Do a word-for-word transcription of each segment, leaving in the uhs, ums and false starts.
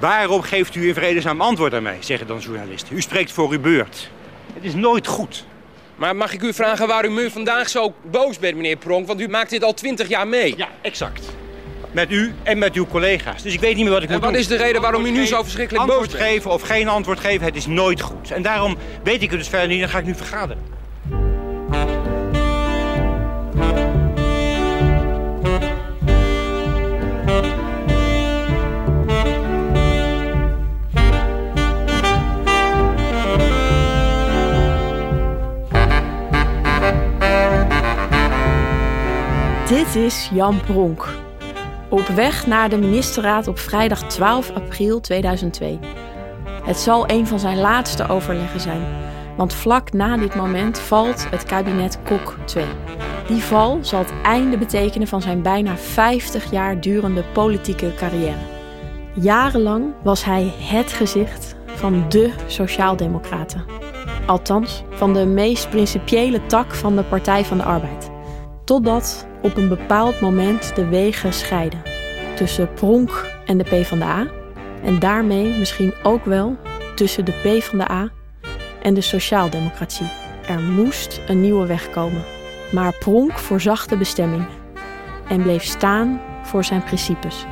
Waarop geeft u in vredesnaam antwoord aan mij, zeggen dan journalisten. U spreekt voor uw beurt. Het is nooit goed. Maar mag ik u vragen waarom u vandaag zo boos bent, meneer Pronk? Want u maakt dit al twintig jaar mee. Ja, exact. Met u en met uw collega's. Dus ik weet niet meer wat ik en moet wat doen. En wat is de reden waarom antwoord u nu zo verschrikkelijk boos bent? Antwoord geven of geen antwoord geven, het is nooit goed. En daarom weet ik het dus verder niet, dan ga ik nu vergaderen. Dit is Jan Pronk. Op weg naar de ministerraad op vrijdag twaalf april tweeduizend twee. Het zal een van zijn laatste overleggen zijn. Want vlak na dit moment valt het kabinet Kok twee. Die val zal het einde betekenen van zijn bijna vijftig jaar durende politieke carrière. Jarenlang was hij het gezicht van de Sociaaldemocraten. Althans, van de meest principiële tak van de Partij van de Arbeid. Totdat op een bepaald moment de wegen scheiden. Tussen Pronk en de PvdA. En daarmee misschien ook wel tussen de PvdA en de sociaaldemocratie. Er moest een nieuwe weg komen. Maar Pronk voorzag de bestemming. En bleef staan voor zijn principes.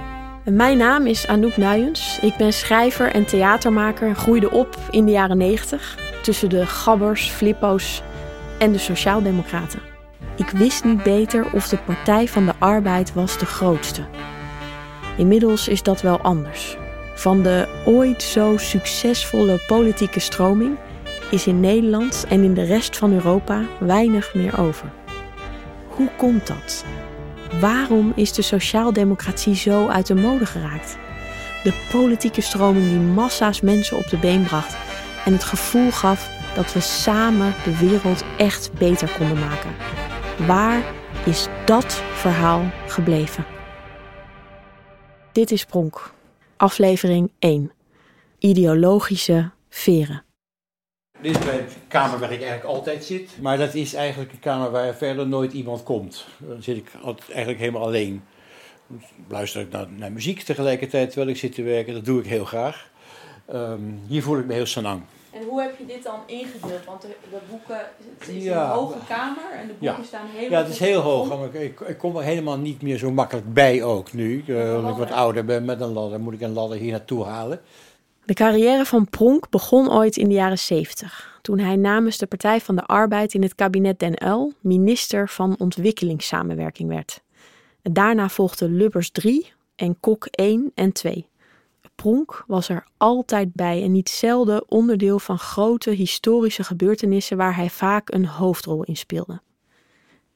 En mijn naam is Anouk Nuyens. Ik ben schrijver en theatermaker. En groeide op in de jaren negentig. Tussen de gabbers, flippo's en de sociaaldemocraten. Ik wist niet beter of de Partij van de Arbeid was de grootste. Inmiddels is dat wel anders. Van de ooit zo succesvolle politieke stroming is in Nederland en in de rest van Europa weinig meer over. Hoe komt dat? Waarom is de sociaaldemocratie zo uit de mode geraakt? De politieke stroming die massa's mensen op de been bracht en het gevoel gaf dat we samen de wereld echt beter konden maken. Waar is dat verhaal gebleven? Dit is Pronk, aflevering één. Ideologische veren. Dit is de kamer waar ik eigenlijk altijd zit. Maar dat is eigenlijk een kamer waar verder nooit iemand komt. Dan zit ik eigenlijk helemaal alleen. Dan luister ik naar, naar muziek tegelijkertijd terwijl ik zit te werken. Dat doe ik heel graag. Um, hier voel ik me heel senang. En hoe heb je dit dan ingedeeld? Want de, de boeken, het is ja, een hoge kamer en de boeken ja. staan heel hoog. Ja, het is heel hoog. Maar ik, ik kom er helemaal niet meer zo makkelijk bij ook nu. Omdat ik wat ouder ben met een ladder, moet ik een ladder hier naartoe halen. De carrière van Pronk begon ooit in de jaren zeventig. Toen hij namens de Partij van de Arbeid in het kabinet Den Uyl minister van ontwikkelingssamenwerking werd. Daarna volgden Lubbers drie en Kok één en twee. Pronk was er altijd bij en niet zelden onderdeel van grote historische gebeurtenissen waar hij vaak een hoofdrol in speelde.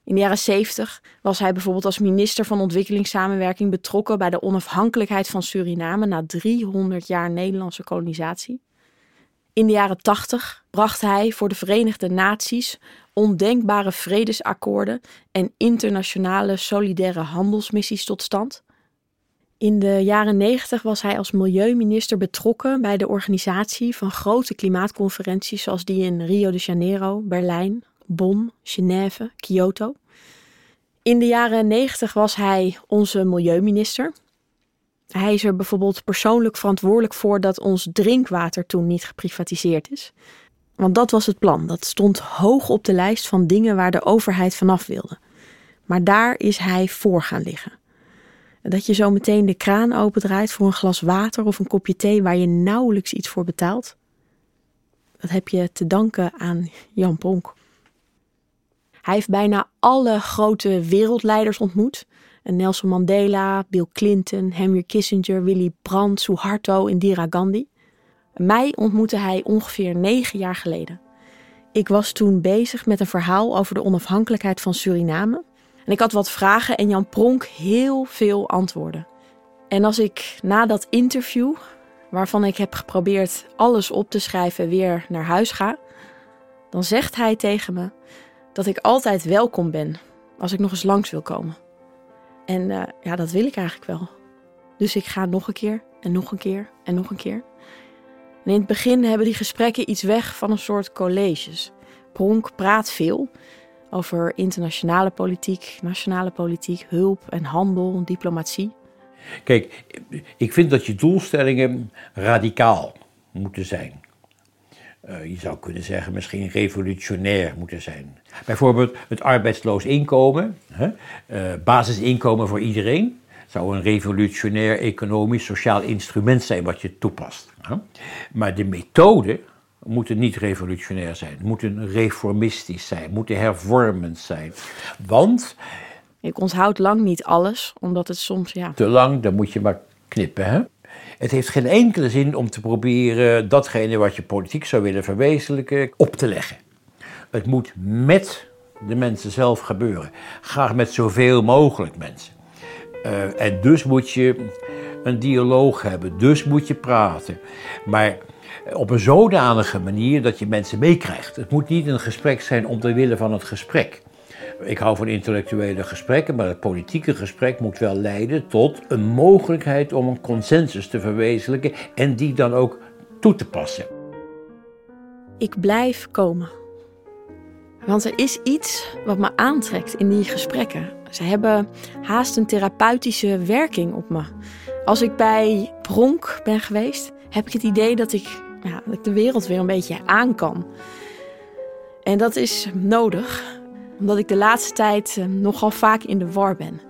In de jaren zeventig was hij bijvoorbeeld als minister van ontwikkelingssamenwerking betrokken bij de onafhankelijkheid van Suriname na driehonderd jaar Nederlandse kolonisatie. In de jaren tachtig bracht hij voor de Verenigde Naties ondenkbare vredesakkoorden en internationale solidaire handelsmissies tot stand. In de jaren negentig was hij als milieuminister betrokken bij de organisatie van grote klimaatconferenties zoals die in Rio de Janeiro, Berlijn, Bonn, Genève, Kyoto. In de jaren negentig was hij onze milieuminister. Hij is er bijvoorbeeld persoonlijk verantwoordelijk voor dat ons drinkwater toen niet geprivatiseerd is. Want dat was het plan. Dat stond hoog op de lijst van dingen waar de overheid vanaf wilde. Maar daar is hij voor gaan liggen. Dat je zo meteen de kraan opendraait voor een glas water of een kopje thee waar je nauwelijks iets voor betaalt. Dat heb je te danken aan Jan Pronk. Hij heeft bijna alle grote wereldleiders ontmoet. Nelson Mandela, Bill Clinton, Henry Kissinger, Willy Brandt, Suharto, Indira Gandhi. Mij ontmoette hij ongeveer negen jaar geleden. Ik was toen bezig met een verhaal over de onafhankelijkheid van Suriname. En ik had wat vragen en Jan Pronk heel veel antwoorden. En als ik na dat interview, waarvan ik heb geprobeerd alles op te schrijven, weer naar huis ga, dan zegt hij tegen me dat ik altijd welkom ben als ik nog eens langs wil komen. En uh, ja, dat wil ik eigenlijk wel. Dus ik ga nog een keer en nog een keer en nog een keer. En in het begin hebben die gesprekken iets weg van een soort colleges. Pronk praat veel over internationale politiek, nationale politiek, hulp en handel, diplomatie. Kijk, ik vind dat je doelstellingen radicaal moeten zijn. Uh, je zou kunnen zeggen misschien revolutionair moeten zijn. Bijvoorbeeld het arbeidsloos inkomen, hè? Uh, basisinkomen voor iedereen. Zou een revolutionair economisch, sociaal instrument zijn wat je toepast. Hè? Maar de methoden moeten niet revolutionair zijn, moeten reformistisch zijn, moeten hervormend zijn. Want... ik onthoud lang niet alles, omdat het soms... ja. Te lang, dan moet je maar knippen, hè? Het heeft geen enkele zin om te proberen datgene wat je politiek zou willen verwezenlijken op te leggen. Het moet met de mensen zelf gebeuren. Graag met zoveel mogelijk mensen. Uh, en dus moet je een dialoog hebben, dus moet je praten. Maar op een zodanige manier dat je mensen meekrijgt. Het moet niet een gesprek zijn om te willen van het gesprek. Ik hou van intellectuele gesprekken, maar het politieke gesprek moet wel leiden tot een mogelijkheid om een consensus te verwezenlijken en die dan ook toe te passen. Ik blijf komen. Want er is iets wat me aantrekt in die gesprekken. Ze hebben haast een therapeutische werking op me. Als ik bij Pronk ben geweest, heb ik het idee dat ik, ja, dat ik de wereld weer een beetje aan kan. En dat is nodig, omdat ik de laatste tijd nogal vaak in de war ben.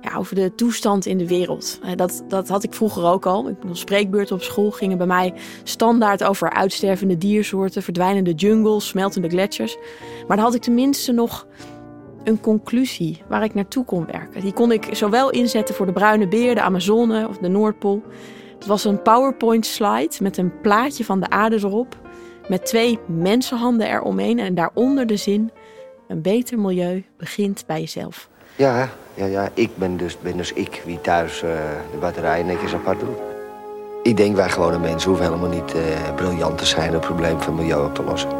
Ja, over de toestand in de wereld. Dat, dat had ik vroeger ook al. Ik bedoel, spreekbeurten op school gingen bij mij standaard over uitstervende diersoorten, verdwijnende jungles, smeltende gletsjers. Maar dan had ik tenminste nog een conclusie waar ik naartoe kon werken. Die kon ik zowel inzetten voor de bruine beer, de Amazone of de Noordpool. Het was een PowerPoint-slide met een plaatje van de aarde erop, met twee mensenhanden eromheen en daaronder de zin: een beter milieu begint bij jezelf. Ja, ja, ja. ik ben dus, ben dus ik wie thuis uh, de batterij netjes apart doet. Ik denk wij gewone mensen hoeven helemaal niet uh, briljant te zijn om het probleem van milieu op te lossen.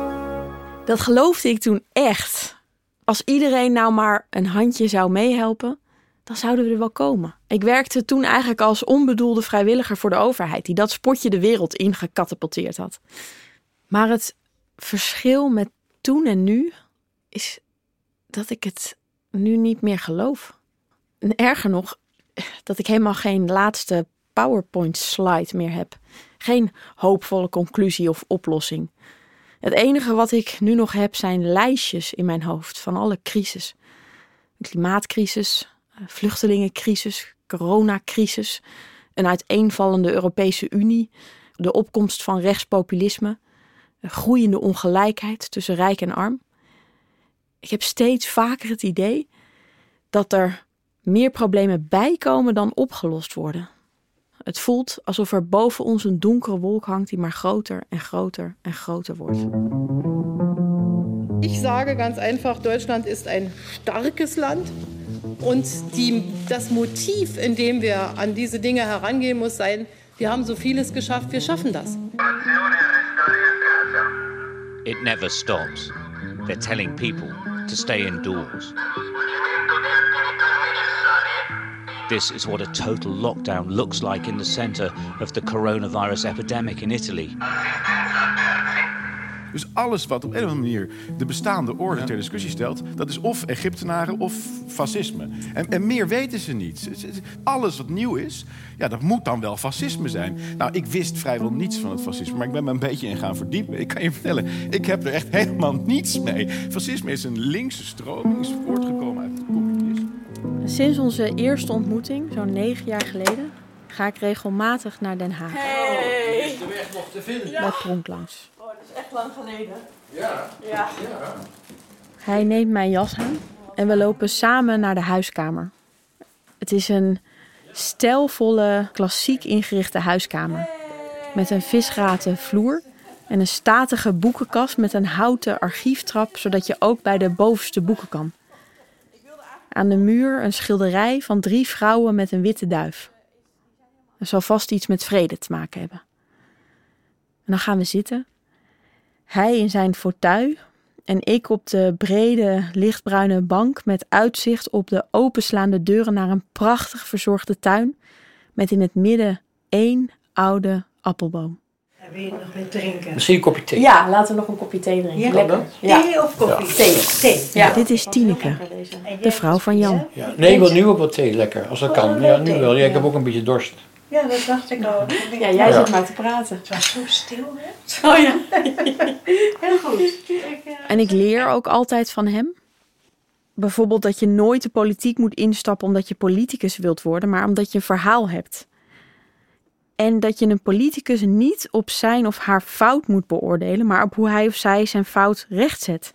Dat geloofde ik toen echt. Als iedereen nou maar een handje zou meehelpen, dan zouden we er wel komen. Ik werkte toen eigenlijk als onbedoelde vrijwilliger voor de overheid, die dat spotje de wereld ingecatapulteerd had. Maar het verschil met toen en nu is dat ik het nu niet meer geloof. En erger nog, dat ik helemaal geen laatste PowerPoint-slide meer heb. Geen hoopvolle conclusie of oplossing. Het enige wat ik nu nog heb zijn lijstjes in mijn hoofd van alle crisis. Klimaatcrisis, vluchtelingencrisis, coronacrisis, een uiteenvallende Europese Unie, de opkomst van rechtspopulisme, groeiende ongelijkheid tussen rijk en arm. Ik heb steeds vaker het idee dat er meer problemen bijkomen dan opgelost worden. Het voelt alsof er boven ons een donkere wolk hangt die maar groter en groter en groter wordt. Ik sage ganz einfach, Deutschland ist ein starkes Land. Und die, das Motiv, in dem wir an diese Dinge herangehen, muss sein: wir haben so vieles geschafft, wir schaffen das. It never stops. They're telling people to stay indoors. This is what a total lockdown looks like in the center of the coronavirus epidemic in Italy. Dus alles wat op een of andere manier de bestaande orde ja. ter discussie stelt, dat is of Egyptenaren of fascisme. En, en meer weten ze niet. Alles wat nieuw is, ja, dat moet dan wel fascisme zijn. Nou, ik wist vrijwel niets van het fascisme, maar ik ben me een beetje in gaan verdiepen. Ik kan je vertellen, ik heb er echt helemaal niets mee. Fascisme is een linkse stroming, is voortgekomen uit het communisme. Sinds onze eerste ontmoeting, zo'n negen jaar geleden, ga ik regelmatig naar Den Haag. Hey. Oh, is de weg nog te vinden? Ja. Bij Pronk langs. Echt lang geleden. Ja. Ja. Ja. Hij neemt mijn jas aan en we lopen samen naar de huiskamer. Het is een stijlvolle, klassiek ingerichte huiskamer. Met een visraten vloer en een statige boekenkast met een houten archieftrap, zodat je ook bij de bovenste boeken kan. Aan de muur een schilderij van drie vrouwen met een witte duif. Dat zal vast iets met vrede te maken hebben. En dan gaan we zitten. Hij in zijn fauteuil en ik op de brede, lichtbruine bank met uitzicht op de openslaande deuren naar een prachtig verzorgde tuin met in het midden één oude appelboom. En wil je nog meer drinken? Misschien een kopje thee. Ja, laten we nog een kopje thee drinken. Ja. Lekker. Ja. Thee of koffie? Ja. Thee. thee. Ja. Ja. Dit is Tineke, de vrouw van Jan. Ja. Nee, ik wil nu ook wat thee, lekker. Als dat oh, kan. Ja, nu wel. Ja, ik heb ook een beetje dorst. Ja, dat dacht ik al. Ja, jij ja. zit maar te praten. Het was zo stil, hè? Oh ja. Heel goed. En ik leer ook altijd van hem. Bijvoorbeeld dat je nooit de politiek moet instappen omdat je politicus wilt worden, maar omdat je een verhaal hebt. En dat je een politicus niet op zijn of haar fout moet beoordelen, maar op hoe hij of zij zijn fout rechtzet.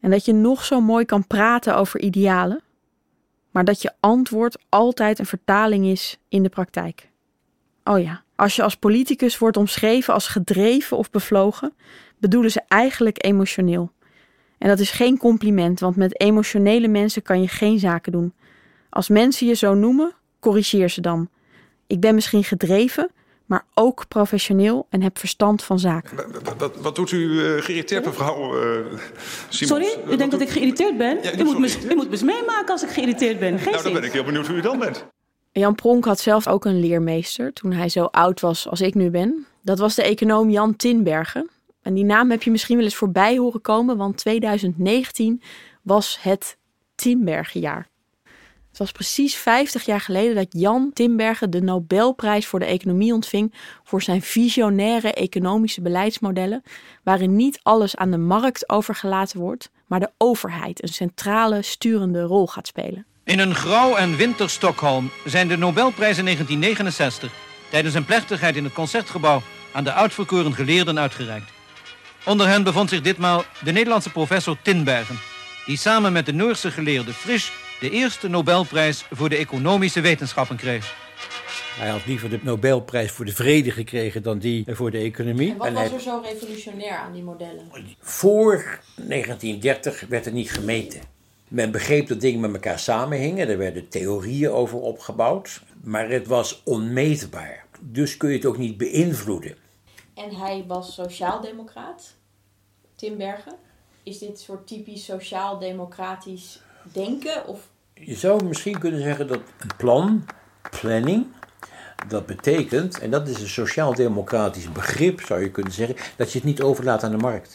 En dat je nog zo mooi kan praten over idealen, maar dat je antwoord altijd een vertaling is in de praktijk. Oh ja, als je als politicus wordt omschreven als gedreven of bevlogen, bedoelen ze eigenlijk emotioneel. En dat is geen compliment, want met emotionele mensen kan je geen zaken doen. Als mensen je zo noemen, corrigeer ze dan. Ik ben misschien gedreven, maar ook professioneel en heb verstand van zaken. Wat, wat, wat doet u uh, geïrriteerd, mevrouw uh, Simons? Sorry, u denkt doet... dat ik geïrriteerd ben? Ja, u, moet me, u moet me eens meemaken als ik geïrriteerd ben. Geen nou, dan ben ik heel benieuwd hoe u dan bent. Jan Pronk had zelf ook een leermeester toen hij zo oud was als ik nu ben. Dat was de econoom Jan Tinbergen. En die naam heb je misschien wel eens voorbij horen komen, want twintig negentien was het Tinbergenjaar. Het was precies vijftig jaar geleden dat Jan Tinbergen de Nobelprijs voor de economie ontving voor zijn visionaire economische beleidsmodellen, waarin niet alles aan de markt overgelaten wordt, maar de overheid een centrale sturende rol gaat spelen. In een grauw en winter Stockholm zijn de Nobelprijs in negentien negenenzestig tijdens een plechtigheid in het Concertgebouw aan de uitverkoren geleerden uitgereikt. Onder hen bevond zich ditmaal de Nederlandse professor Tinbergen, die samen met de Noorse geleerde Frisch de eerste Nobelprijs voor de economische wetenschappen kreeg. Hij had liever de Nobelprijs voor de vrede gekregen dan die voor de economie. En wat en was hij... er zo revolutionair aan die modellen? Voor negentien dertig werd er niet gemeten. Men begreep dat dingen met elkaar samenhingen, er werden theorieën over opgebouwd, maar het was onmeetbaar. Dus kun je het ook niet beïnvloeden. En hij was sociaaldemocraat, Tinbergen. Is dit soort typisch sociaaldemocratisch denken? Of? Je zou misschien kunnen zeggen dat een plan, planning, dat betekent, en dat is een sociaaldemocratisch begrip, zou je kunnen zeggen, dat je het niet overlaat aan de markt.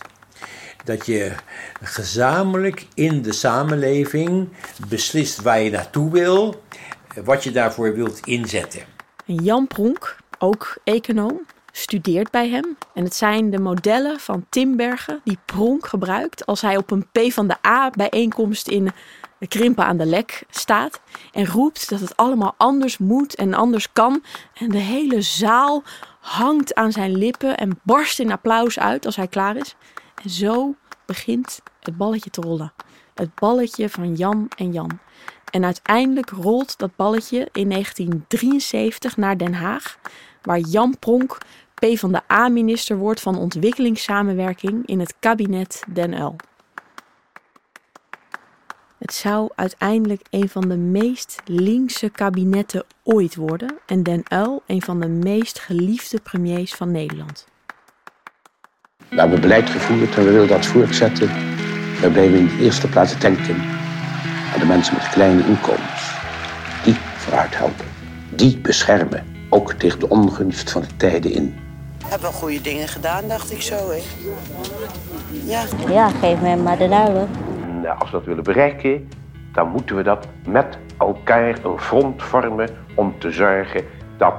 Dat je gezamenlijk in de samenleving beslist waar je naartoe wil, wat je daarvoor wilt inzetten. Jan Pronk, ook econoom, studeert bij hem. En het zijn de modellen van Tinbergen die Pronk gebruikt als hij op een P van de A bijeenkomst in Krimpen aan de Lek staat en roept dat het allemaal anders moet en anders kan. En de hele zaal hangt aan zijn lippen en barst in applaus uit als hij klaar is. En zo begint het balletje te rollen. Het balletje van Jan en Jan. En uiteindelijk rolt dat balletje in negentien drieënzeventig naar Den Haag, waar Jan Pronk P van de A minister wordt van ontwikkelingssamenwerking in het kabinet Den Uyl. Het zou uiteindelijk een van de meest linkse kabinetten ooit worden en Den Uyl een van de meest geliefde premiers van Nederland. We hebben beleid gevoerd en we willen dat voortzetten. Daar blijven in de eerste plaats de tank in. En de mensen met kleine inkomens, die vooruit helpen, die beschermen. Ook tegen de ongunst van de tijden in. We hebben wel goede dingen gedaan, dacht ik zo. Hè? Ja. ja, geef mij maar de duivel. Nou, als we dat willen bereiken, dan moeten we dat met elkaar een front vormen om te zorgen dat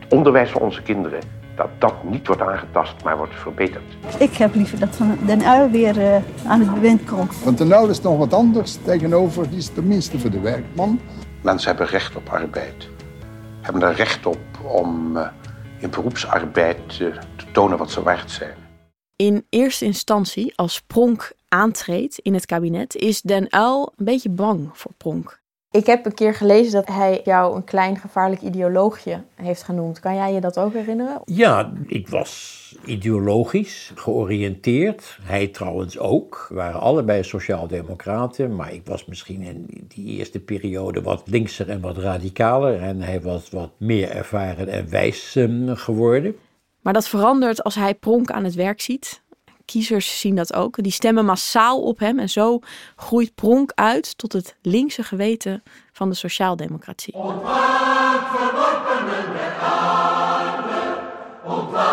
het onderwijs van onze kinderen, dat dat niet wordt aangetast, maar wordt verbeterd. Ik heb liever dat Van Den Uyl weer uh, aan het bewind komt. Want Den Uyl is nog wat anders tegenover, die is tenminste voor de werkman. Mensen hebben recht op arbeid. Hebben er recht op om in beroepsarbeid te tonen wat ze waard zijn. In eerste instantie, als Pronk aantreedt in het kabinet, is Den Uyl een beetje bang voor Pronk. Ik heb een keer gelezen dat hij jou een klein gevaarlijk ideoloogje heeft genoemd. Kan jij je dat ook herinneren? Ja, ik was ideologisch georiënteerd. Hij trouwens ook. We waren allebei sociaaldemocraten, maar ik was misschien in die eerste periode wat linkser en wat radicaler. En hij was wat meer ervaren en wijs geworden. Maar dat verandert als hij Pronk aan het werk ziet. Kiezers zien dat ook. Die stemmen massaal op hem. En zo groeit Pronk uit tot het linkse geweten van de sociaaldemocratie. Ontwaak, verworpenen der aarde. Ontwaak.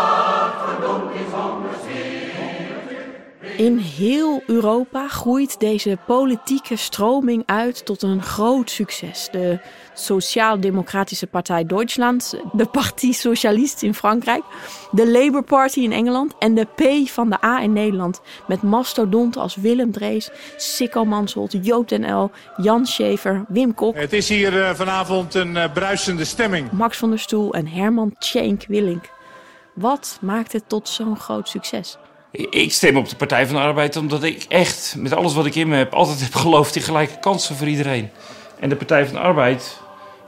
In heel Europa groeit deze politieke stroming uit tot een groot succes. De Sociaal-Democratische Partij Duitsland, de Parti Socialiste in Frankrijk, de Labour Party in Engeland en de P van de A in Nederland. Met mastodonten als Willem Drees, Sikko Mansholt, Joop den Uyl, Jan Schaefer, Wim Kok. Het is hier vanavond een bruisende stemming. Max van der Stoel en Herman Tjenk Willink. Wat maakt het tot zo'n groot succes? Ik stem op de Partij van de Arbeid omdat ik echt, met alles wat ik in me heb, altijd heb geloofd in gelijke kansen voor iedereen. En de Partij van de Arbeid,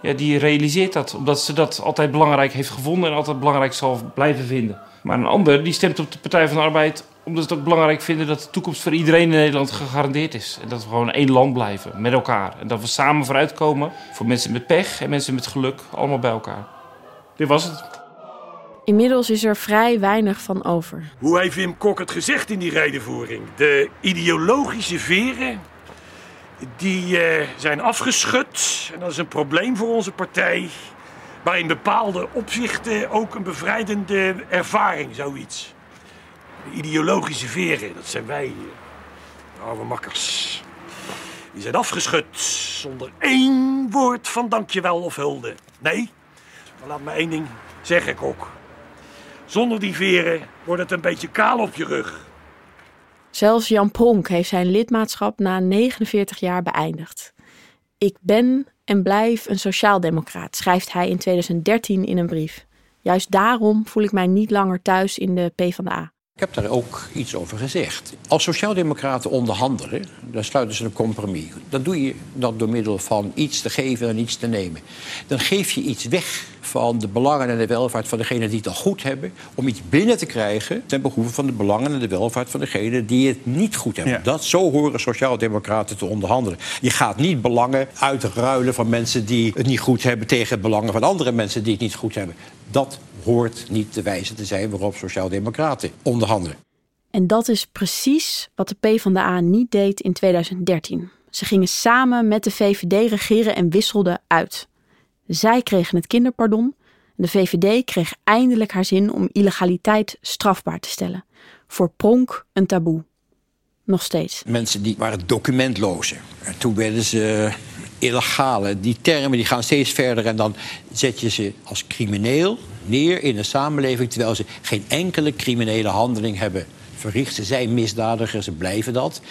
ja, die realiseert dat. Omdat ze dat altijd belangrijk heeft gevonden en altijd belangrijk zal blijven vinden. Maar een ander, die stemt op de Partij van de Arbeid omdat ze het ook belangrijk vinden dat de toekomst voor iedereen in Nederland gegarandeerd is. En dat we gewoon één land blijven, met elkaar. En dat we samen vooruitkomen voor mensen met pech en mensen met geluk, allemaal bij elkaar. Dit was het. Inmiddels is er vrij weinig van over. Hoe heeft Wim Kok het gezegd in die redevoering? De ideologische veren die uh, zijn afgeschud. En dat is een probleem voor onze partij. Maar in bepaalde opzichten ook een bevrijdende ervaring, zoiets. De ideologische veren, dat zijn wij, uh, oude makkers. Die zijn afgeschud zonder één woord van dankjewel of hulde. Nee, maar laat me één ding zeggen, Kok. Zonder die veren wordt het een beetje kaal op je rug. Zelfs Jan Pronk heeft zijn lidmaatschap na negenenveertig jaar beëindigd. Ik ben en blijf een sociaaldemocraat, schrijft hij in tweeduizend dertien in een brief. Juist daarom voel ik mij niet langer thuis in de PvdA. Ik heb daar ook iets over gezegd. Als sociaaldemocraten onderhandelen, dan sluiten ze een compromis. Dan doe je dat door middel van iets te geven en iets te nemen. Dan geef je iets weg van de belangen en de welvaart van degenen die het al goed hebben, om iets binnen te krijgen ten behoeve van de belangen en de welvaart van degenen die het niet goed hebben. Ja. Dat, zo horen sociaaldemocraten te onderhandelen. Je gaat niet belangen uitruilen van mensen die het niet goed hebben tegen belangen van andere mensen die het niet goed hebben. Dat hoort niet de wijze te zijn waarop sociaaldemocraten onderhandelen. En dat is precies wat de PvdA niet deed in tweeduizend dertien. Ze gingen samen met de V V D regeren en wisselden uit. Zij kregen het kinderpardon en de V V D kreeg eindelijk haar zin om illegaliteit strafbaar te stellen. Voor Pronk een taboe. Nog steeds. Mensen die waren documentlozen. En toen werden ze illegale. Die termen die gaan steeds verder en dan zet je ze als crimineel neer in de samenleving, terwijl ze geen enkele criminele handeling hebben verricht. Ze zijn misdadigers, ze blijven dat.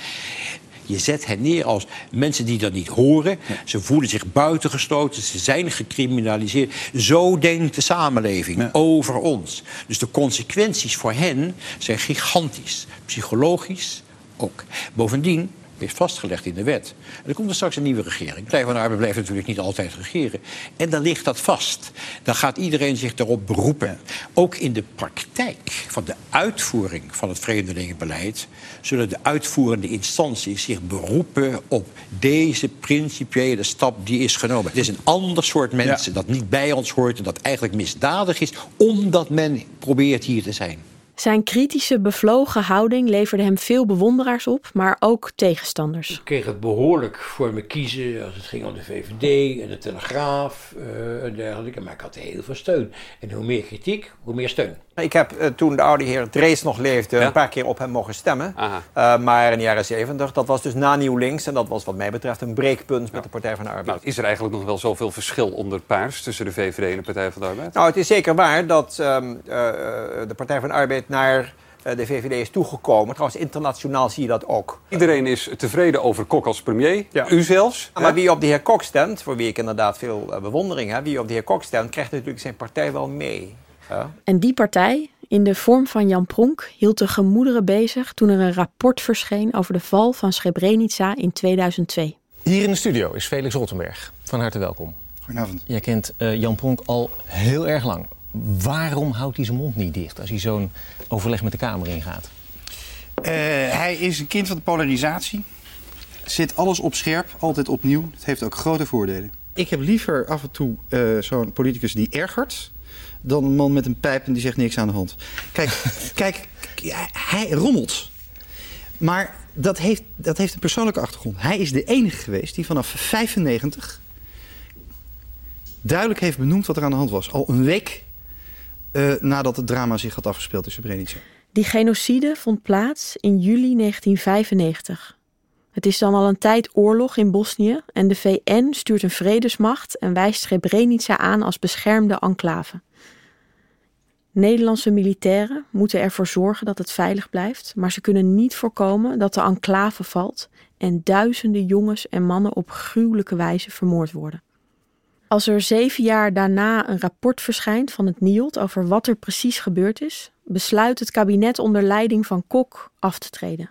Je zet hen neer als mensen die dat niet horen. Ze voelen zich buitengesloten, ze zijn gecriminaliseerd. Zo denkt de samenleving ja. over ons. Dus de consequenties voor hen zijn gigantisch. Psychologisch ook. Bovendien is vastgelegd in de wet. En er komt er straks een nieuwe regering. De Partij van de Arbeid blijft natuurlijk niet altijd regeren. En dan ligt dat vast. Dan gaat iedereen zich daarop beroepen. Ook in de praktijk van de uitvoering van het vreemdelingenbeleid zullen de uitvoerende instanties zich beroepen op deze principiële stap die is genomen. Het is een ander soort mensen ja. dat niet bij ons hoort en dat eigenlijk misdadig is, omdat men probeert hier te zijn. Zijn kritische, bevlogen houding leverde hem veel bewonderaars op, maar ook tegenstanders. Ik kreeg het behoorlijk voor me kiezen als het ging om de V V D en de Telegraaf uh, en dergelijke. Maar ik had heel veel steun. En hoe meer kritiek, hoe meer steun. Ik heb uh, toen de oude heer Drees nog leefde ja? een paar keer op hem mogen stemmen. Uh, maar in de jaren zeventig, dat was dus na Nieuw Links. En dat was wat mij betreft een breekpunt ja. met de Partij van de Arbeid. Nou, is er eigenlijk nog wel zoveel verschil onder paars tussen de V V D en de Partij van de Arbeid? Nou, het is zeker waar dat um, uh, de Partij van de Arbeid naar de V V D is toegekomen. Trouwens, internationaal zie je dat ook. Iedereen is tevreden over Kok als premier. Ja. U zelfs. Ja, maar wie op de heer Kok stemt, voor wie ik inderdaad veel bewondering heb, wie op de heer Kok stemt, krijgt natuurlijk zijn partij wel mee. Ja. En die partij, in de vorm van Jan Pronk, hield de gemoederen bezig toen er een rapport verscheen over de val van Srebrenica in tweeduizend twee. Hier in de studio is Felix Rottenberg. Van harte welkom. Goedenavond. Jij kent uh, Jan Pronk al heel erg lang. Waarom houdt hij zijn mond niet dicht als hij zo'n overleg met de Kamer ingaat? Uh, hij is een kind van de polarisatie. Zit alles op scherp, altijd opnieuw. Dat heeft ook grote voordelen. Ik heb liever af en toe uh, zo'n politicus die ergert dan een man met een pijp en die zegt niks aan de hand. Kijk, kijk ja, hij rommelt. Maar dat heeft, dat heeft een persoonlijke achtergrond. Hij is de enige geweest die vanaf vijfennegentig duidelijk heeft benoemd wat er aan de hand was. Al een week Uh, nadat het drama zich had afgespeeld in Srebrenica. Die genocide vond plaats in juli negentien vijfennegentig. Het is dan al een tijd oorlog in Bosnië en de V N stuurt een vredesmacht en wijst Srebrenica aan als beschermde enclave. Nederlandse militairen moeten ervoor zorgen dat het veilig blijft, maar ze kunnen niet voorkomen dat de enclave valt en duizenden jongens en mannen op gruwelijke wijze vermoord worden. Als er zeven jaar daarna een rapport verschijnt van het N I O D over wat er precies gebeurd is, besluit het kabinet onder leiding van Kok af te treden.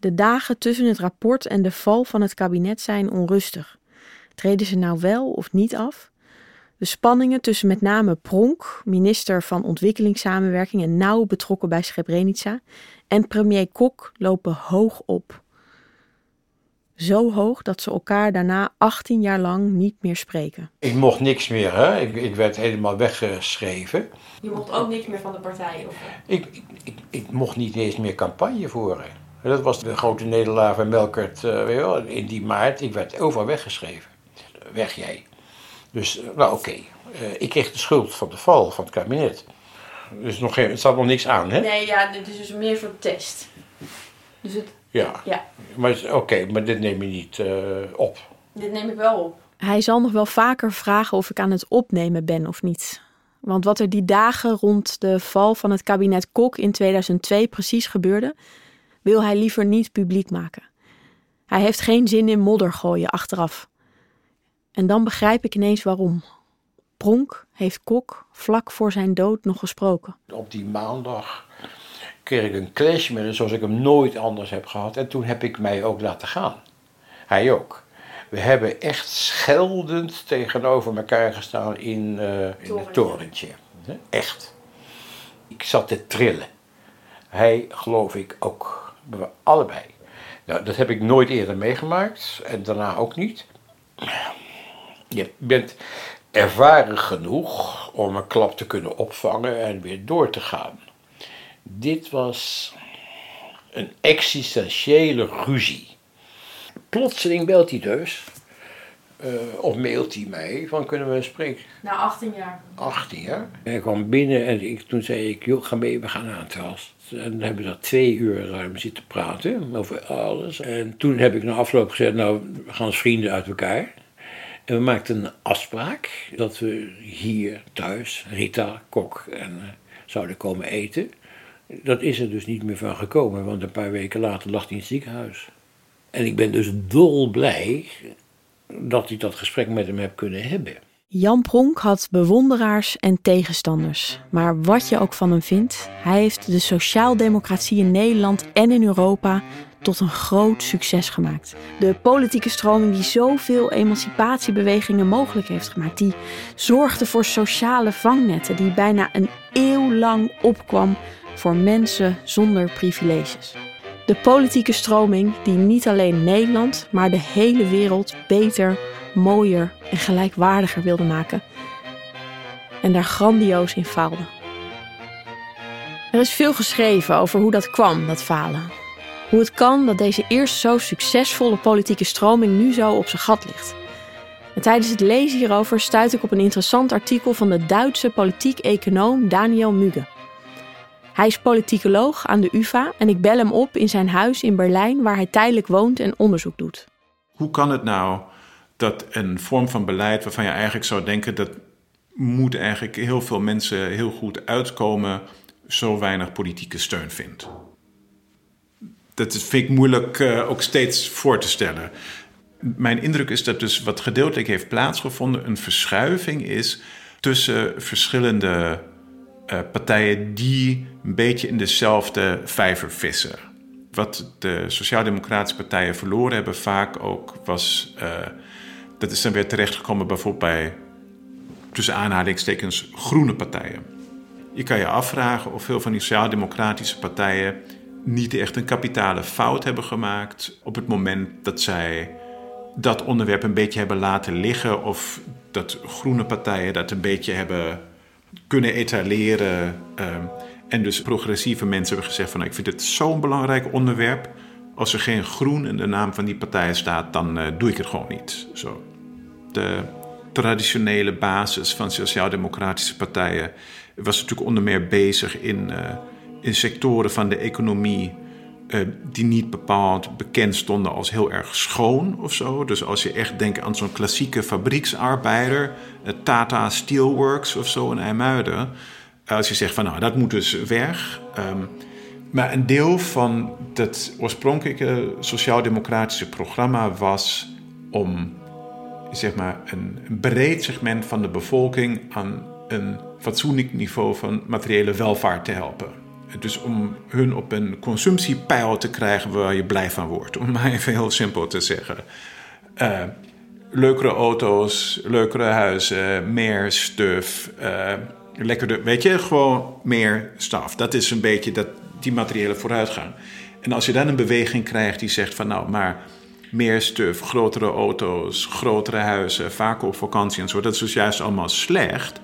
De dagen tussen het rapport en de val van het kabinet zijn onrustig. Treden ze nou wel of niet af? De spanningen tussen met name Pronk, minister van Ontwikkelingssamenwerking en nauw betrokken bij Srebrenica, en premier Kok lopen hoog op. Zo hoog dat ze elkaar daarna achttien jaar lang niet meer spreken. Ik mocht niks meer, hè? Ik, ik werd helemaal weggeschreven. Je mocht ook niks meer van de partij? Of... Ik, ik, ik, ik mocht niet eens meer campagne voeren. Dat was de grote nederlaag van Melkert uh, weet je wel, in die maart. Ik werd overal weggeschreven. Weg jij. Dus, nou oké. Okay. Uh, ik kreeg de schuld van de val van het kabinet. Dus nog geen, het staat nog niks aan, hè? Nee, ja, het is dus meer voor test. Dus het... Ja, ja. Maar oké, okay, maar dit neem je niet uh, op. Dit neem ik wel op. Hij zal nog wel vaker vragen of ik aan het opnemen ben of niet. Want wat er die dagen rond de val van het kabinet Kok in tweeduizend twee precies gebeurde, wil hij liever niet publiek maken. Hij heeft geen zin in modder gooien achteraf. En dan begrijp ik ineens waarom. Pronk heeft Kok vlak voor zijn dood nog gesproken. Op die maandag kreeg ik een clash met hem zoals ik hem nooit anders heb gehad. En toen heb ik mij ook laten gaan. Hij ook. We hebben echt scheldend tegenover elkaar gestaan in, uh, in het torentje. Echt. Ik zat te trillen. Hij geloof ik ook. We allebei. Nou, dat heb ik nooit eerder meegemaakt. En daarna ook niet. Je bent ervaren genoeg om een klap te kunnen opvangen en weer door te gaan. Dit was een existentiële ruzie. Plotseling belt hij dus, uh, of mailt hij mij, van kunnen we spreken? Na achttien jaar. achttien jaar. Hij kwam binnen en ik, toen zei ik, joh, ga mee, we gaan aan het ras. En dan hebben we daar twee uur ruim zitten praten over alles. En toen heb ik na afloop gezegd, nou, we gaan als vrienden uit elkaar. En we maakten een afspraak dat we hier thuis, Rita, Kok, en, uh, zouden komen eten. Dat is er dus niet meer van gekomen, want een paar weken later lag hij in het ziekenhuis. En ik ben dus dolblij dat ik dat gesprek met hem heb kunnen hebben. Jan Pronk had bewonderaars en tegenstanders. Maar wat je ook van hem vindt, hij heeft de sociaaldemocratie in Nederland en in Europa tot een groot succes gemaakt. De politieke stroming die zoveel emancipatiebewegingen mogelijk heeft gemaakt. Die zorgde voor sociale vangnetten die bijna een eeuw lang opkwam voor mensen zonder privileges. De politieke stroming die niet alleen Nederland, maar de hele wereld beter, mooier en gelijkwaardiger wilde maken. En daar grandioos in faalde. Er is veel geschreven over hoe dat kwam, dat falen. Hoe het kan dat deze eerst zo succesvolle politieke stroming nu zo op zijn gat ligt. En tijdens het lezen hierover stuit ik op een interessant artikel van de Duitse politiek-econoom Daniel Müge. Hij is politicoloog aan de U vA en ik bel hem op in zijn huis in Berlijn, waar hij tijdelijk woont en onderzoek doet. Hoe kan het nou dat een vorm van beleid waarvan je eigenlijk zou denken dat moet eigenlijk heel veel mensen heel goed uitkomen, zo weinig politieke steun vindt? Dat vind ik moeilijk uh, ook steeds voor te stellen. Mijn indruk is dat dus wat gedeeltelijk heeft plaatsgevonden een verschuiving is tussen verschillende Uh, partijen die een beetje in dezelfde vijver vissen. Wat de sociaal-democratische partijen verloren hebben vaak ook was... Uh, dat is dan weer terechtgekomen bijvoorbeeld bij, tussen aanhalingstekens, groene partijen. Je kan je afvragen of veel van die sociaal-democratische partijen niet echt een kapitale fout hebben gemaakt op het moment dat zij dat onderwerp een beetje hebben laten liggen, of dat groene partijen dat een beetje hebben kunnen etaleren. Uh, en dus progressieve mensen hebben gezegd van, nou, ik vind dit zo'n belangrijk onderwerp. Als er geen groen in de naam van die partij staat, dan uh, doe ik het gewoon niet. Zo. De traditionele basis van sociaal-democratische partijen was natuurlijk onder meer bezig in, uh, in sectoren van de economie uh, die niet bepaald bekend stonden als heel erg schoon of zo. Dus als je echt denkt aan zo'n klassieke fabrieksarbeider, uh, Tata Steelworks of zo in IJmuiden. Als je zegt van nou, dat moet dus weg. Um, maar een deel van dat oorspronkelijke sociaal-democratische programma was om zeg maar een breed segment van de bevolking aan een fatsoenlijk niveau van materiële welvaart te helpen. Dus om hun op een consumptiepeil te krijgen waar je blij van wordt. Om maar even heel simpel te zeggen. Uh, leukere auto's, leukere huizen, meer stuf. Uh, lekkerder, weet je, gewoon meer staf. Dat is een beetje dat, die materiële vooruitgang. En als je dan een beweging krijgt die zegt van nou, maar meer stuf, grotere auto's, grotere huizen, vaker op vakantie en zo. Dat is dus juist allemaal slecht.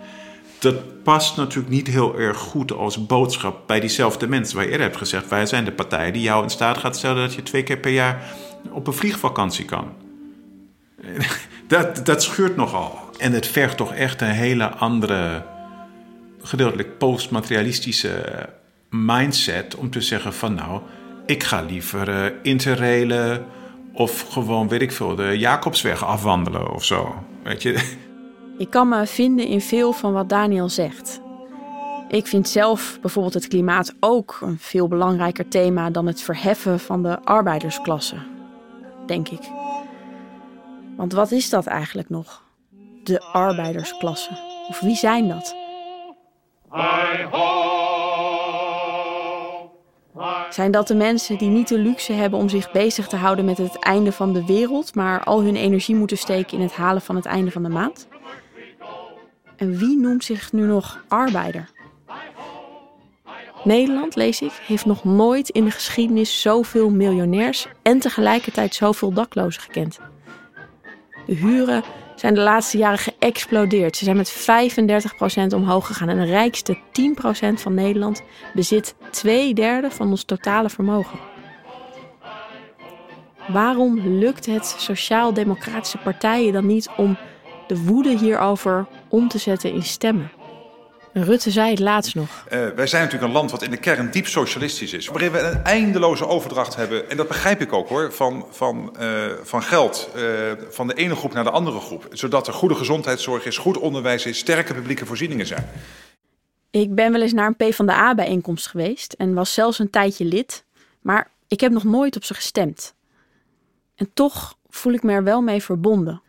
Dat past natuurlijk niet heel erg goed als boodschap bij diezelfde mensen. Waar je eerder hebt gezegd, wij zijn de partij die jou in staat gaat stellen dat je twee keer per jaar op een vliegvakantie kan. Dat, dat schuurt nogal. En het vergt toch echt een hele andere, gedeeltelijk postmaterialistische mindset om te zeggen van nou, ik ga liever uh, interrailen of gewoon, weet ik veel, de Jacobsweg afwandelen of zo. Weet je? Ik kan me vinden in veel van wat Daniel zegt. Ik vind zelf bijvoorbeeld het klimaat ook een veel belangrijker thema dan het verheffen van de arbeidersklasse, denk ik. Want wat is dat eigenlijk nog? De arbeidersklasse. Of wie zijn dat? Zijn dat de mensen die niet de luxe hebben om zich bezig te houden met het einde van de wereld, maar al hun energie moeten steken in het halen van het einde van de maand? En wie noemt zich nu nog arbeider? Nederland, lees ik, heeft nog nooit in de geschiedenis zoveel miljonairs en tegelijkertijd zoveel daklozen gekend. De huren zijn de laatste jaren geëxplodeerd. Ze zijn met vijfendertig procent omhoog gegaan. En de rijkste tien procent van Nederland bezit twee derde van ons totale vermogen. Waarom lukt het sociaal-democratische partijen dan niet om de woede hierover om te zetten in stemmen? Rutte zei het laatst nog. Uh, wij zijn natuurlijk een land wat in de kern diep socialistisch is. Waarin we een eindeloze overdracht hebben. En dat begrijp ik ook hoor. Van, van, uh, van geld. Uh, van de ene groep naar de andere groep. Zodat er goede gezondheidszorg is. Goed onderwijs is. Sterke publieke voorzieningen zijn. Ik ben wel eens naar een PvdA bijeenkomst geweest. En was zelfs een tijdje lid. Maar ik heb nog nooit op ze gestemd. En toch voel ik me er wel mee verbonden.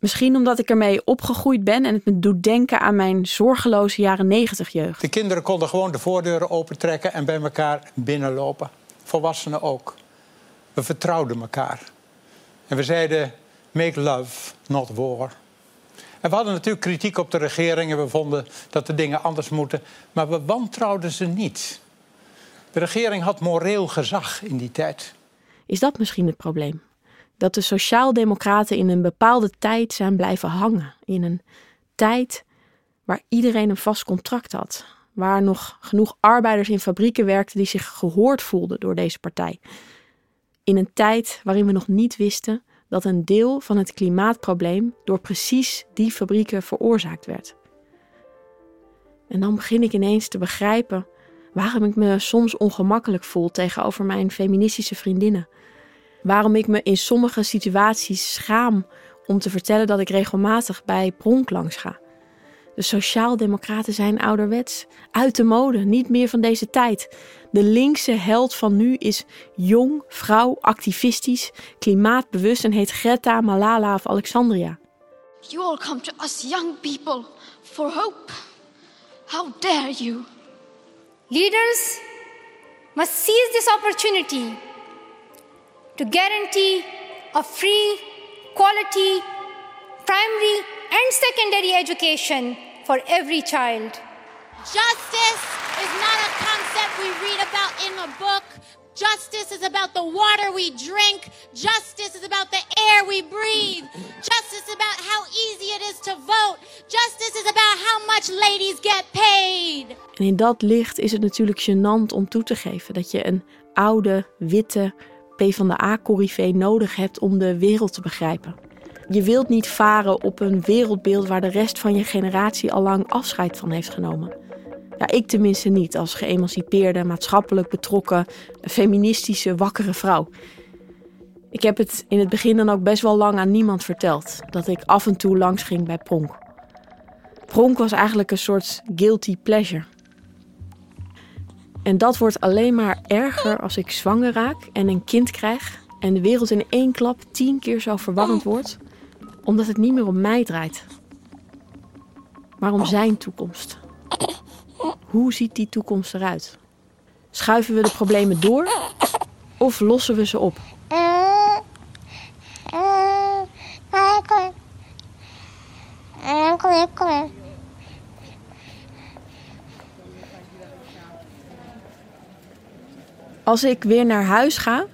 Misschien omdat ik ermee opgegroeid ben en het me doet denken aan mijn zorgeloze jaren negentig jeugd. De kinderen konden gewoon de voordeuren opentrekken en bij elkaar binnenlopen. Volwassenen ook. We vertrouwden elkaar. En we zeiden, make love, not war. En we hadden natuurlijk kritiek op de regering en we vonden dat de dingen anders moeten. Maar we wantrouwden ze niet. De regering had moreel gezag in die tijd. Is dat misschien het probleem? Dat de sociaaldemocraten in een bepaalde tijd zijn blijven hangen. In een tijd waar iedereen een vast contract had. Waar nog genoeg arbeiders in fabrieken werkten die zich gehoord voelden door deze partij. In een tijd waarin we nog niet wisten dat een deel van het klimaatprobleem door precies die fabrieken veroorzaakt werd. En dan begin ik ineens te begrijpen waarom ik me soms ongemakkelijk voel tegenover mijn feministische vriendinnen. Waarom ik me in sommige situaties schaam om te vertellen dat ik regelmatig bij Pronk langs ga. De sociaaldemocraten zijn ouderwets, uit de mode, niet meer van deze tijd. De linkse held van nu is jong, vrouw, activistisch, klimaatbewust en heet Greta, Malala of Alexandria. You all come to us young people for hope. How dare you? Leaders must seize this opportunity to guarantee a free, quality, primary and secondary education for every child. Justice is not a concept we read about in a book. Justice is about the water we drink. Justice is about the air we breathe. Justice is about how easy it is to vote. Justice is about how much ladies get paid. En in dat licht is het natuurlijk gênant om toe te geven dat je een oude, witte PvdA-corrivee nodig hebt om de wereld te begrijpen. Je wilt niet varen op een wereldbeeld waar de rest van je generatie al lang afscheid van heeft genomen. Ja, ik tenminste niet als geëmancipeerde, maatschappelijk betrokken, feministische, wakkere vrouw. Ik heb het in het begin dan ook best wel lang aan niemand verteld. Dat ik af en toe langs ging bij Pronk. Pronk was eigenlijk een soort guilty pleasure. En dat wordt alleen maar erger als ik zwanger raak en een kind krijg. En de wereld in één klap tien keer zo verwarrend wordt. Omdat het niet meer om mij draait. Maar om zijn toekomst. Hoe ziet die toekomst eruit? Schuiven we de problemen door? Of lossen we ze op? Als ik weer naar huis ga,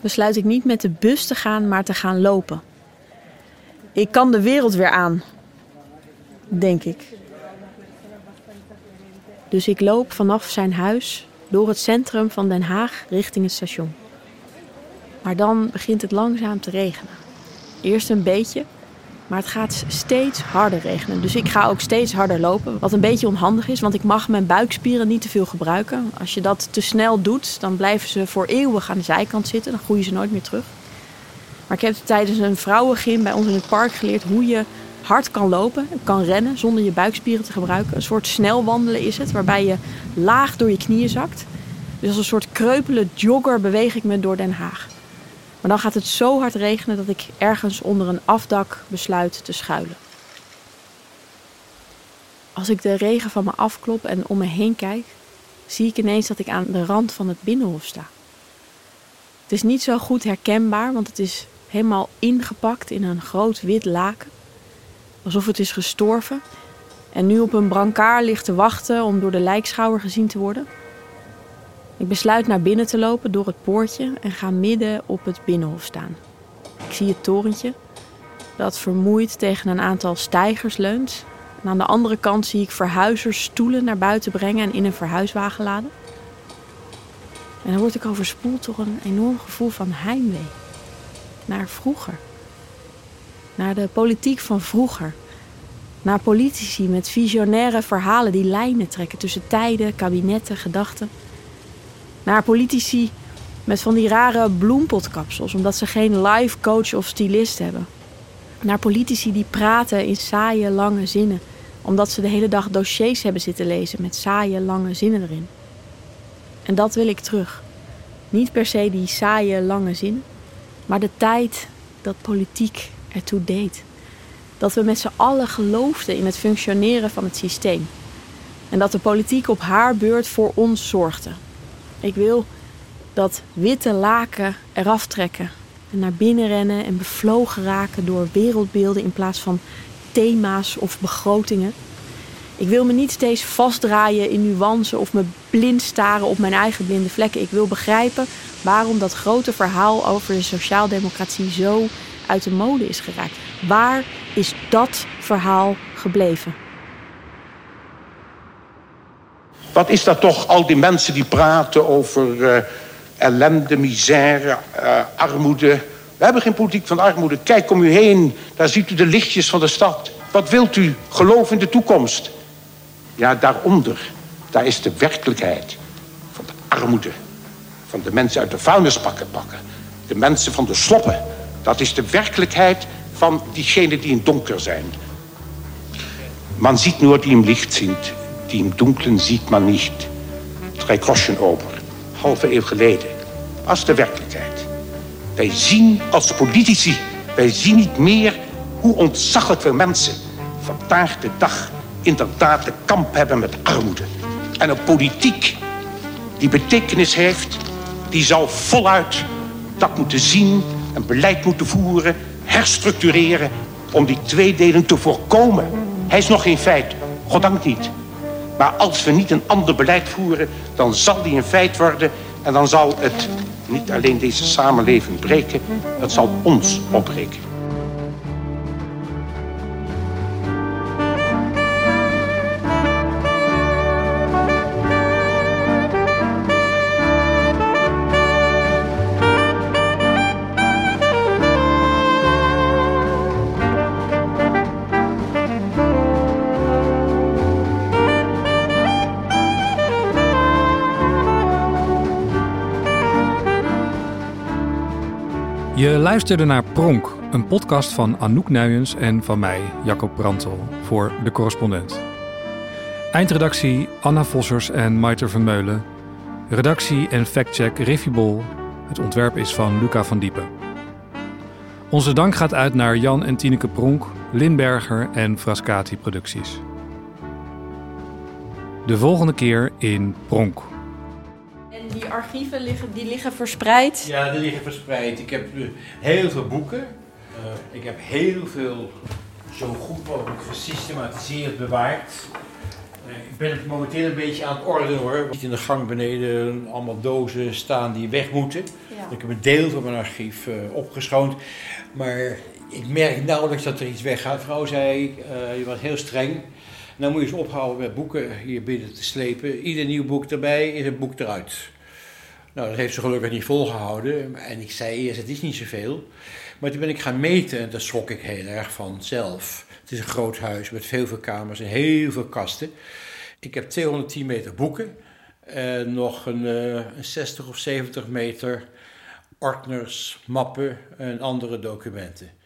besluit ik niet met de bus te gaan, maar te gaan lopen. Ik kan de wereld weer aan, denk ik. Dus ik loop vanaf zijn huis door het centrum van Den Haag richting het station. Maar dan begint het langzaam te regenen. Eerst een beetje, maar het gaat steeds harder regenen. Dus ik ga ook steeds harder lopen, wat een beetje onhandig is, want ik mag mijn buikspieren niet te veel gebruiken. Als je dat te snel doet, dan blijven ze voor eeuwig aan de zijkant zitten. Dan groeien ze nooit meer terug. Maar ik heb tijdens een vrouwengym bij ons in het park geleerd hoe je hard kan lopen, kan rennen zonder je buikspieren te gebruiken. Een soort snelwandelen is het, waarbij je laag door je knieën zakt. Dus als een soort kreupele jogger beweeg ik me door Den Haag. Maar dan gaat het zo hard regenen dat ik ergens onder een afdak besluit te schuilen. Als ik de regen van me afklop en om me heen kijk, zie ik ineens dat ik aan de rand van het Binnenhof sta. Het is niet zo goed herkenbaar, want het is helemaal ingepakt in een groot wit laken. Alsof het is gestorven en nu op een brancard ligt te wachten om door de lijkschouwer gezien te worden. Ik besluit naar binnen te lopen door het poortje en ga midden op het Binnenhof staan. Ik zie het torentje dat vermoeid tegen een aantal steigers leunt. En aan de andere kant zie ik verhuizers stoelen naar buiten brengen en in een verhuiswagen laden. En dan word ik overspoeld door een enorm gevoel van heimwee. Naar vroeger. Naar de politiek van vroeger. Naar politici met visionaire verhalen die lijnen trekken tussen tijden, kabinetten, gedachten. Naar politici met van die rare bloempotkapsels, omdat ze geen life coach of stylist hebben. Naar politici die praten in saaie, lange zinnen, omdat ze de hele dag dossiers hebben zitten lezen met saaie, lange zinnen erin. En dat wil ik terug. Niet per se die saaie, lange zinnen, maar de tijd dat politiek ertoe deed. Dat we met z'n allen geloofden in het functioneren van het systeem. En dat de politiek op haar beurt voor ons zorgde. Ik wil dat witte laken eraf trekken en naar binnen rennen en bevlogen raken door wereldbeelden in plaats van thema's of begrotingen. Ik wil me niet steeds vastdraaien in nuances of me blind staren op mijn eigen blinde vlekken. Ik wil begrijpen waarom dat grote verhaal over de sociaaldemocratie zo uit de mode is geraakt. Waar is dat verhaal gebleven? Wat is dat toch, al die mensen die praten over uh, ellende, misère, uh, armoede. We hebben geen politiek van armoede. Kijk om u heen, daar ziet u de lichtjes van de stad. Wat wilt u? Geloof in de toekomst. Ja, daaronder, daar is de werkelijkheid van de armoede. Van de mensen uit de vuilnisbakken pakken. De mensen van de sloppen. Dat is de werkelijkheid van diegenen die in het donker zijn. Man ziet nur, die im Licht sind. Die im Dunklen sieht man nicht. Drei Groschen over, halve eeuw geleden. Als de werkelijkheid. Wij zien als politici, wij zien niet meer hoe ontzaglijk veel mensen vandaag de dag inderdaad de kamp hebben met armoede. En een politiek die betekenis heeft, die zal voluit dat moeten zien, een beleid moeten voeren, herstructureren om die tweedeling te voorkomen. Hij is nog geen feit, goddank niet. Maar als we niet een ander beleid voeren, dan zal die een feit worden. En dan zal het niet alleen deze samenleving breken, het zal ons opbreken. Je luisterde naar Pronk, een podcast van Anouk Nuyens en van mij, Jacob Brantel, voor De Correspondent. Eindredactie Anna Vossers en Maite Vermeulen. Redactie en factcheck Riffy Bol. Het ontwerp is van Luca van Diepen. Onze dank gaat uit naar Jan en Tineke Pronk, Lindberger en Frascati Producties. De volgende keer in Pronk. En die archieven liggen, die liggen verspreid? Ja, die liggen verspreid. Ik heb heel veel boeken. Uh, ik heb heel veel zo goed mogelijk gesystematiseerd bewaard. Uh, ik ben het momenteel een beetje aan het ordenen hoor. In de gang beneden allemaal dozen staan die weg moeten. Ja. Ik heb een deel van mijn archief uh, opgeschoond. Maar ik merk nauwelijks dat er iets weggaat. Vrouw zei, uh, je was heel streng. Nou moet je eens ophouden met boeken hier binnen te slepen. Ieder nieuw boek erbij is een boek eruit. Nou, dat heeft ze gelukkig niet volgehouden. En ik zei eerst, het is niet zoveel. Maar toen ben ik gaan meten en daar schrok ik heel erg van zelf. Het is een groot huis met veel, veel kamers en heel veel kasten. Ik heb tweehonderdtien meter boeken. En nog een, uh, een zestig of zeventig meter ordners, mappen en andere documenten.